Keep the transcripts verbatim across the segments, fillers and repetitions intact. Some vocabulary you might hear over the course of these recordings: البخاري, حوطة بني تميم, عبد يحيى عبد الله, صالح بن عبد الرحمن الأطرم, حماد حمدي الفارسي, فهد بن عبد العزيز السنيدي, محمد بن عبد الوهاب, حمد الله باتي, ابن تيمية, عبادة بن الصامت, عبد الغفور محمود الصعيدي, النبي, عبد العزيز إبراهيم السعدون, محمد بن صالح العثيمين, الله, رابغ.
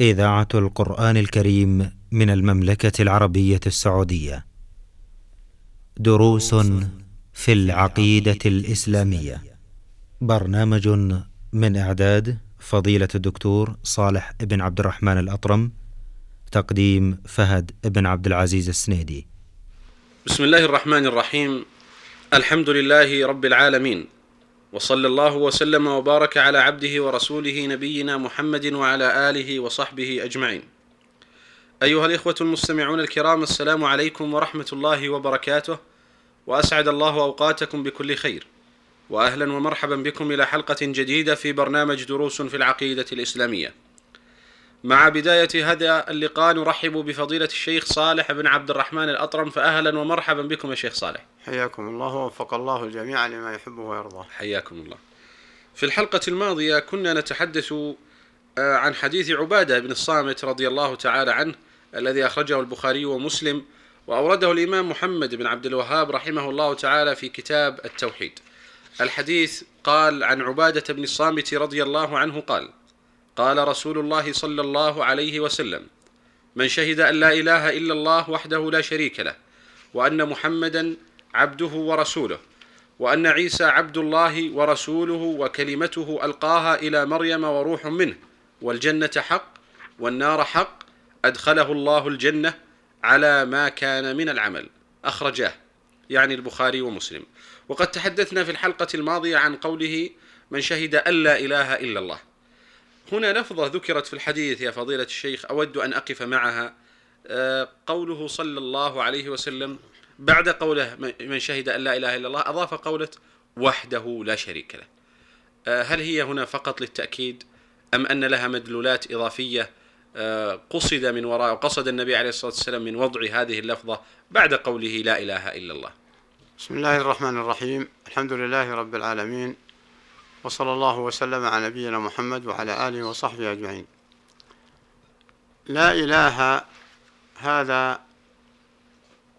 إذاعة القرآن الكريم من المملكة العربية السعودية. دروس في العقيدة الإسلامية، برنامج من إعداد فضيلة الدكتور صالح بن عبد الرحمن الأطرم، تقديم فهد بن عبد العزيز السنيدي. بسم الله الرحمن الرحيم، الحمد لله رب العالمين، وصلى الله وسلم وبارك على عبده ورسوله نبينا محمد وعلى آله وصحبه أجمعين. أيها الإخوة المستمعون الكرام، السلام عليكم ورحمة الله وبركاته، وأسعد الله أوقاتكم بكل خير، وأهلا ومرحبا بكم إلى حلقة جديدة في برنامج دروس في العقيدة الإسلامية. مع بداية هذا اللقاء نرحب بفضيلة الشيخ صالح بن عبد الرحمن الأطرم، فأهلا ومرحبا بكم يا شيخ صالح. حياكم الله، ووفق الله الجميع لما يحبه ويرضاه. حياكم الله. في الحلقة الماضية كنا نتحدث عن حديث عبادة بن الصامت رضي الله تعالى عنه الذي أخرجه البخاري ومسلم، وأورده الإمام محمد بن عبد الوهاب رحمه الله تعالى في كتاب التوحيد. الحديث قال: عن عبادة بن الصامت رضي الله عنه قال: قال رسول الله صلى الله عليه وسلم: من شهد أن لا إله إلا الله وحده لا شريك له، وأن محمدا عبده ورسوله، وأن عيسى عبد الله ورسوله، وكلمته ألقاها إلى مريم وروح منه، والجنة حق والنار حق، أدخله الله الجنة على ما كان من العمل. أخرجاه، يعني البخاري ومسلم. وقد تحدثنا في الحلقة الماضية عن قوله: من شهد أن لا إله إلا الله. هنا لفظة ذكرت في الحديث يا فضيلة الشيخ أود أن أقف معها، قوله صلى الله عليه وسلم بعد قوله من شهد أن لا إله إلا الله أضاف قوله وحده لا شريك له. هل هي هنا فقط للتأكيد أم أن لها مدلولات إضافية قصد من وراء وقصد النبي عليه الصلاة والسلام من وضع هذه اللفظة بعد قوله لا إله إلا الله؟ بسم الله الرحمن الرحيم، الحمد لله رب العالمين، وصلى الله وسلم على نبينا محمد وعلى آله وصحبه أجمعين. لا إله هذا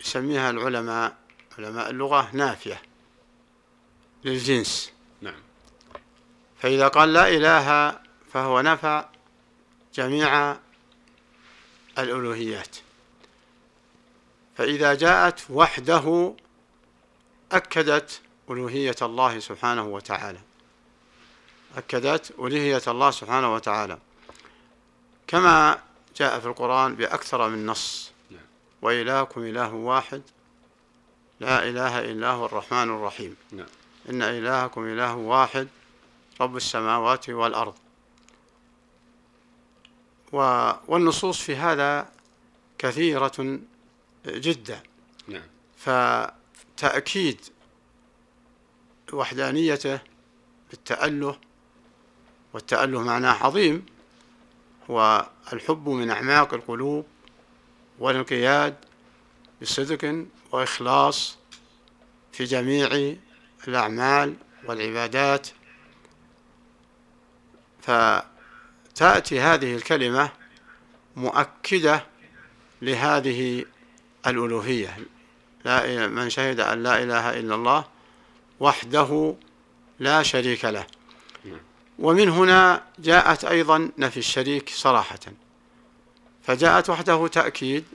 يسميها العلماء، علماء اللغة، نافية للجنس. نعم. فإذا قال لا إله فهو نفى جميع الألوهيات، فإذا جاءت وحده أكدت ألوهية الله سبحانه وتعالى، أكدت ألوهية الله سبحانه وتعالى، كما جاء في القرآن بأكثر من نص: وإلهكم إله واحد لا إله إلا هو الرحمن الرحيم، إن إلهكم إله واحد رب السماوات والأرض. والنصوص في هذا كثيرة جدا، فتأكيد وحدانيته بالتأله، والتأله معناه عظيم، هو الحب من أعماق القلوب، والانقياد بصدق وإخلاص في جميع الأعمال والعبادات. فتأتي هذه الكلمة مؤكدة لهذه الألوهية، من شهد أن لا إله إلا الله وحده لا شريك له. ومن هنا جاءت أيضا نفي الشريك صراحة، فجاءت وحده تأكيد،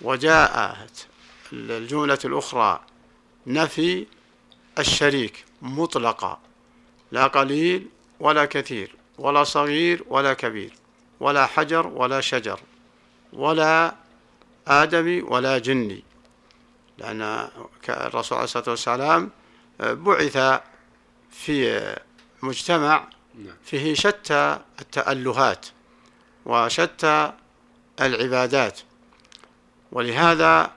وجاءت الجملة الأخرى نفي الشريك مطلقة، لا قليل ولا كثير ولا صغير ولا كبير ولا حجر ولا شجر ولا آدمي ولا جني، لأن الرسول عليه الصلاة والسلام بعث في مجتمع فيه شتى التألهات وشتى العبادات، ولهذا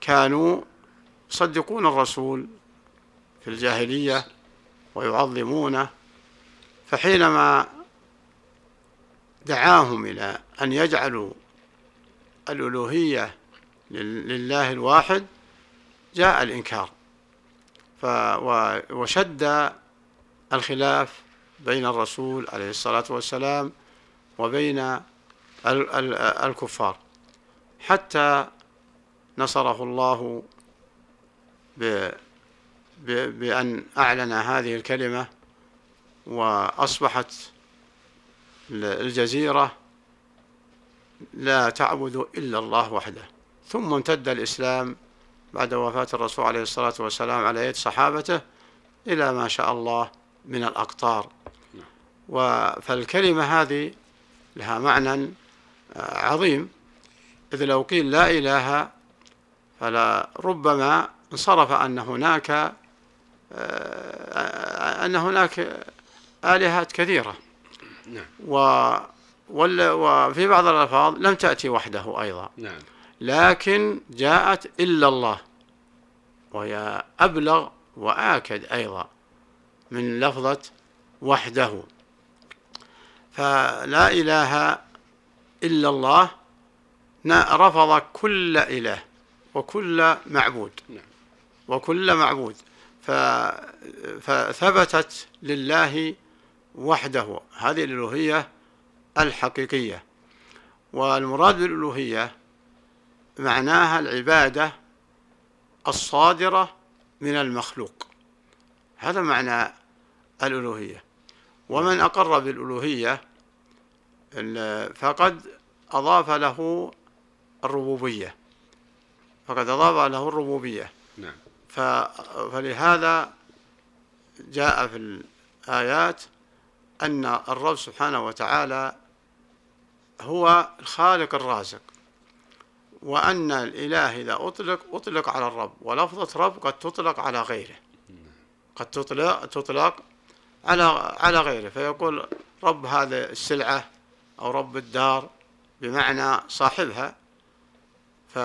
كانوا يصدقون الرسول في الجاهلية ويعظمونه. فحينما دعاهم إلى أن يجعلوا الألوهية لله الواحد جاء الإنكار وشد الخلاف بين الرسول عليه الصلاة والسلام وبين الكفار، حتى نصره الله بأن أعلن هذه الكلمة، وأصبحت الجزيرة لا تعبد إلا الله وحده. ثم امتد الإسلام بعد وفاة الرسول عليه الصلاة والسلام على يد صحابته إلى ما شاء الله من الأقطار. فالكلمة هذه لها معنى عظيم، إذ لو قيل لا إله فلا ربما انصرف أن هناك أن هناك آلهات كثيرة، وفي بعض الألفاظ لم تأتي وحده أيضا، لكن جاءت إلا الله، وهي أبلغ وآكد أيضا من لفظة وحده. فلا إله إلا الله رفض كل إله وكل معبود وكل معبود فثبتت لله وحده هذه الألوهية الحقيقية. والمراد بالألوهية معناها العبادة الصادرة من المخلوق، هذا معنى الألوهية. ومن أقر بالألوهية فقد أضاف له الربوبية، فقد أضاف له الربوبية فلهذا جاء في الآيات أن الرب سبحانه وتعالى هو الخالق الرازق، وأن الإله إذا أطلق أطلق على الرب، ولفظة رب قد تطلق على غيره، قد تطلق تطلق على على غيره، فيقول رب هذه السلعة أو رب الدار بمعنى صاحبها. ف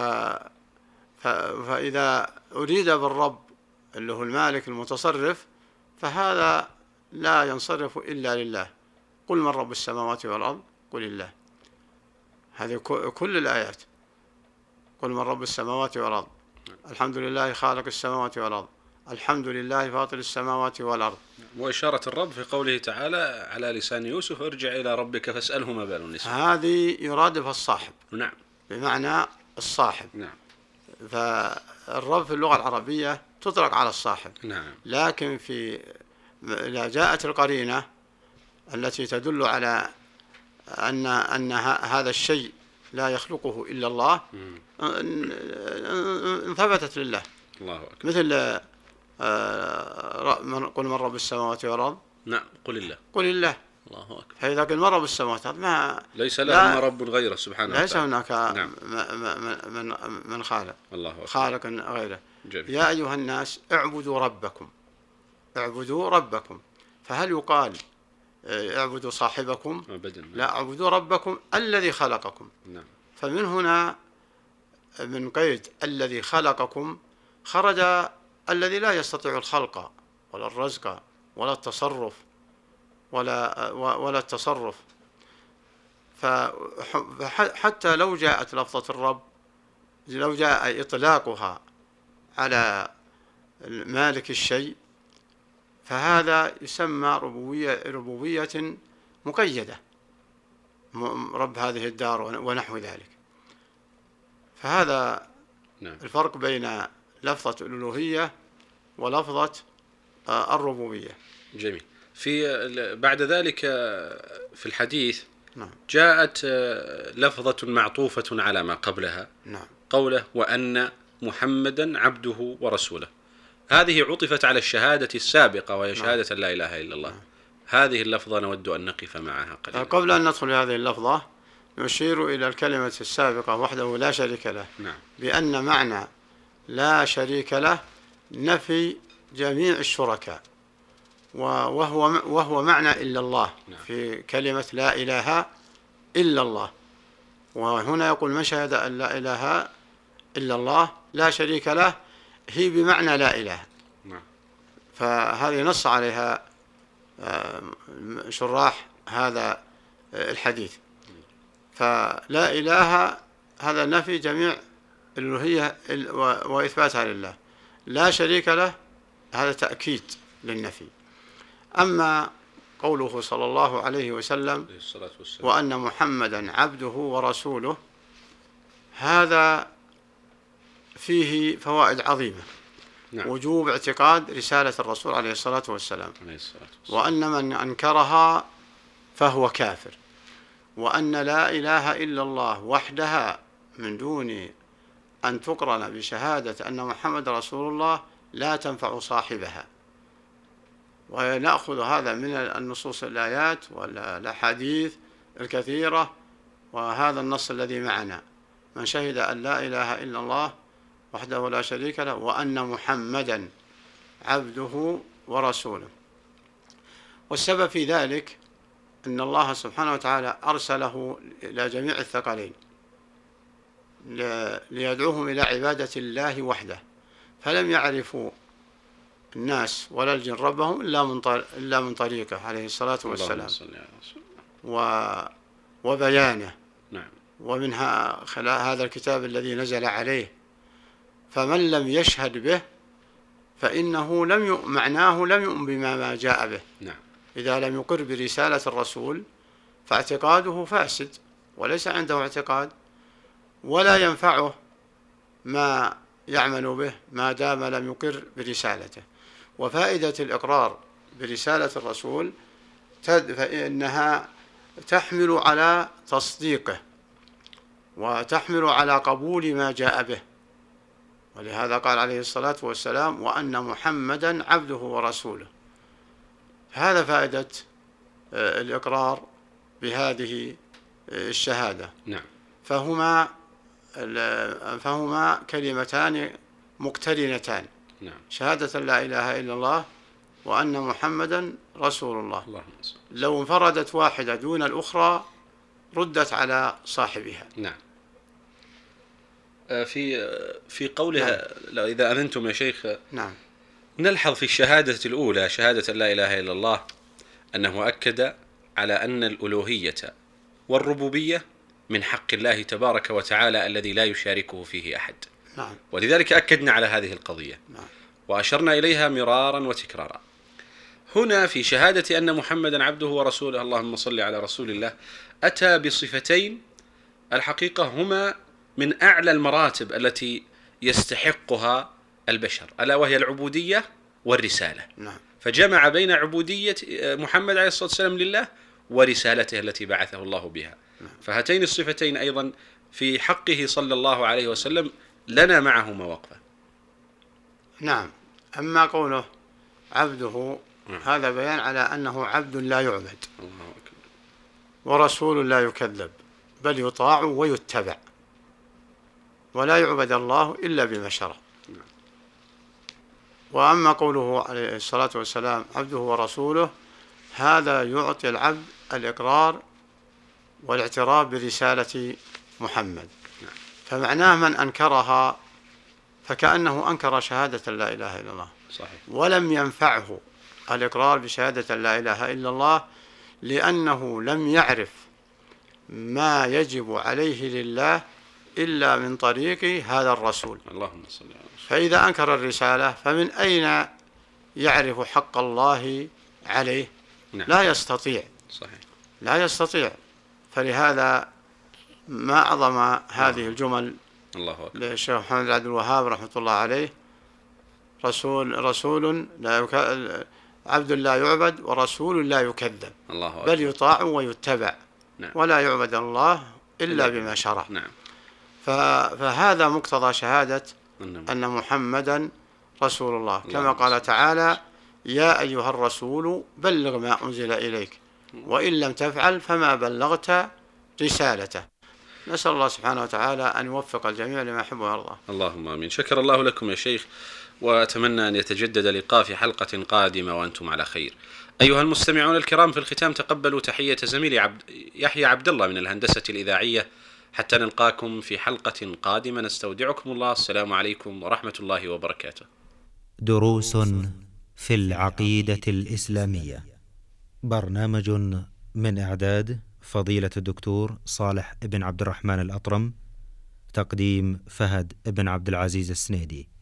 فإذا أريد بالرب اللي هو المالك المتصرف فهذا لا ينصرف إلا لله. قل من رب السماوات والأرض، قل الله، هذه كل الآيات، قل من رب السماوات والأرض، الحمد لله خالق السماوات والأرض، الحمد لله فاطر السماوات والأرض. وإشارة الرب في قوله تعالى على لسان يوسف ارجع إلى ربك فاسأله ما بال النساء، هذه يرادفها الصاحب، نعم، بمعنى الصاحب، نعم. فالرب في اللغة العربية تطلق على الصاحب، نعم. لكن في إذا جاءت القرينة التي تدل على أن أن هذا الشيء لا يخلقه إلا الله انثبتت لله، الله أكبر. مثل قل من رب السماوات والأرض، نعم، قل الله، قل الله، الله أكبر. فإذا قل من رب السماوات ما ليس لهم رب غيره سبحانه وتعالى، ليس هناك، نعم، من من خالق، الله أكبر، خالق غيره. جميل. يا أيها الناس اعبدوا ربكم، اعبدوا ربكم، فهل يقال اعبدوا صاحبكم؟ أبداً. لا، اعبدوا ربكم الذي خلقكم، نعم. فمن هنا من قيد الذي خلقكم خرج الذي لا يستطيع الخلق ولا الرزق ولا التصرف ولا ولا التصرف فحتى لو جاءت لفظة الرب، لو جاء إطلاقها على مالك الشيء فهذا يسمى ربوبية ربوبية مقيدة، رب هذه الدار ونحو ذلك. فهذا الفرق بين لفظة الألوهية ولفظة الربوبية. جميل. في بعد ذلك في الحديث جاءت لفظة معطوفة على ما قبلها، قوله وأن محمدا عبده ورسوله، هذه عطفت على الشهادة السابقة وهي شهادة لا إله إلا الله. هذه اللفظة نود أن نقف معها قليلا. قبل أن ندخل هذه اللفظة نشير إلى الكلمة السابقة وحده لا شريك له، بأن معنى لا شريك له نفي جميع الشركاء، وهو وهو معنى إلا الله في كلمة لا إله إلا الله. وهنا يقول من شهد أن لا إله إلا الله لا شريك له، هي بمعنى لا إله، فهذه نص عليها شراح هذا الحديث. فلا إله هذا نفي جميع الألوهية وإثباتها لله، لا شريك له هذا تأكيد للنفي. أما قوله صلى الله عليه وسلم وأن محمدا عبده ورسوله، هذا فيه فوائد عظيمة، نعم. وجوب اعتقاد رسالة الرسول عليه الصلاة والسلام، عليه الصلاة والسلام. وأن من أنكرها فهو كافر، وأن لا إله إلا الله وحدها من دون أن تقرن بشهادة أن محمد رسول الله لا تنفع صاحبها. ونأخذ هذا من النصوص الآيات والأحاديث الكثيرة، وهذا النص الذي معنا: من شهد أن لا إله إلا الله وحده لا شريك له وأن محمدا عبده ورسوله. والسبب في ذلك أن الله سبحانه وتعالى أرسله إلى جميع الثقلين ليدعوهم إلى عبادة الله وحده، فلم يعرفوا الناس ولا الجن ربهم إلا من طريقه عليه الصلاة والسلام وبيانه، ومنها هذا الكتاب الذي نزل عليه. فمن لم يشهد به فإنه لم معناه لم يؤمن بما جاء به. نعم. إذا لم يقر برسالة الرسول فاعتقاده فاسد وليس عنده اعتقاد، ولا ينفعه ما يعمل به ما دام لم يقر برسالته. وفائدة الإقرار برسالة الرسول فإنها تحمل على تصديقه وتحمل على قبول ما جاء به، ولهذا قال عليه الصلاة والسلام: وأن محمدا عبده ورسوله. هذا فائدة الإقرار بهذه الشهادة. نعم. فهما فهما كلمتان مقترنتان. نعم. شهادة لا إله إلا الله وأن محمدا رسول الله. الله لو انفردت واحدة دون الأخرى ردت على صاحبها. نعم. في في قولها نعم. إذا أمنتم يا شيخ، نعم، نلحظ في الشهادة الأولى شهادة لا إله إلا الله أنه أكد على أن الألوهية والربوبية من حق الله تبارك وتعالى الذي لا يشاركه فيه أحد. نعم. ولذلك أكدنا على هذه القضية. نعم. وأشرنا إليها مرارا وتكرارا. هنا في شهادة أن محمدا عبده ورسوله، اللهم صل على رسول الله، أتى بصفتين الحقيقة هما من أعلى المراتب التي يستحقها البشر، ألا وهي العبودية والرسالة. نعم. فجمع بين عبودية محمد عليه الصلاة والسلام لله ورسالته التي بعثه الله بها. نعم. فهاتين الصفتين أيضا في حقه صلى الله عليه وسلم لنا معهما وقفة. نعم. أما قوله عبده، نعم، هذا بيان على أنه عبد لا يعبد، الله أكبر، ورسول لا يكذب بل يطاع ويتبع، ولا يعبد الله إلا بما شرع. وأما قوله عليه الصلاة والسلام عبده ورسوله، هذا يعطي العبد الإقرار والاعتراف برسالة محمد. فمعناه من أنكرها فكأنه أنكر شهادة لا إله إلا الله. صحيح. ولم ينفعه الإقرار بشهادة لا إله إلا الله، لأنه لم يعرف ما يجب عليه لله إلا من طريق هذا الرسول. اللهم صل على رسول. فإذا أنكر الرسالة فمن أين يعرف حق الله عليه؟ نعم. لا يستطيع. صحيح. لا يستطيع. فلهذا ما أعظم هذه الجمل للشيخ محمد بن عبد الوهاب رحمة الله عليه: رسول رسول لا يك... عبد لا يعبد ورسول لا يكذب بل يطاع ويتبع. نعم. ولا يعبد الله إلا بما شرع. نعم. فهذا مقتضى شهادة أن محمدا رسول الله، كما قال تعالى: يا أيها الرسول بلغ ما أنزل إليك وإن لم تفعل فما بلغت رسالته. نسأل الله سبحانه وتعالى أن يوفق الجميع لما يحب ويرضى. اللهم آمين. شكر الله لكم يا شيخ، وأتمنى أن يتجدد اللقاء في حلقة قادمة وأنتم على خير. أيها المستمعون الكرام، في الختام تقبلوا تحية زميلي عبد يحيى عبد الله من الهندسة الإذاعية، حتى نلقاكم في حلقة قادمة، نستودعكم الله، السلام عليكم ورحمة الله وبركاته. دروس في العقيدة الإسلامية، برنامج من إعداد فضيلة الدكتور صالح بن عبد الرحمن الأطرم، تقديم فهد بن عبد العزيز السنيدي.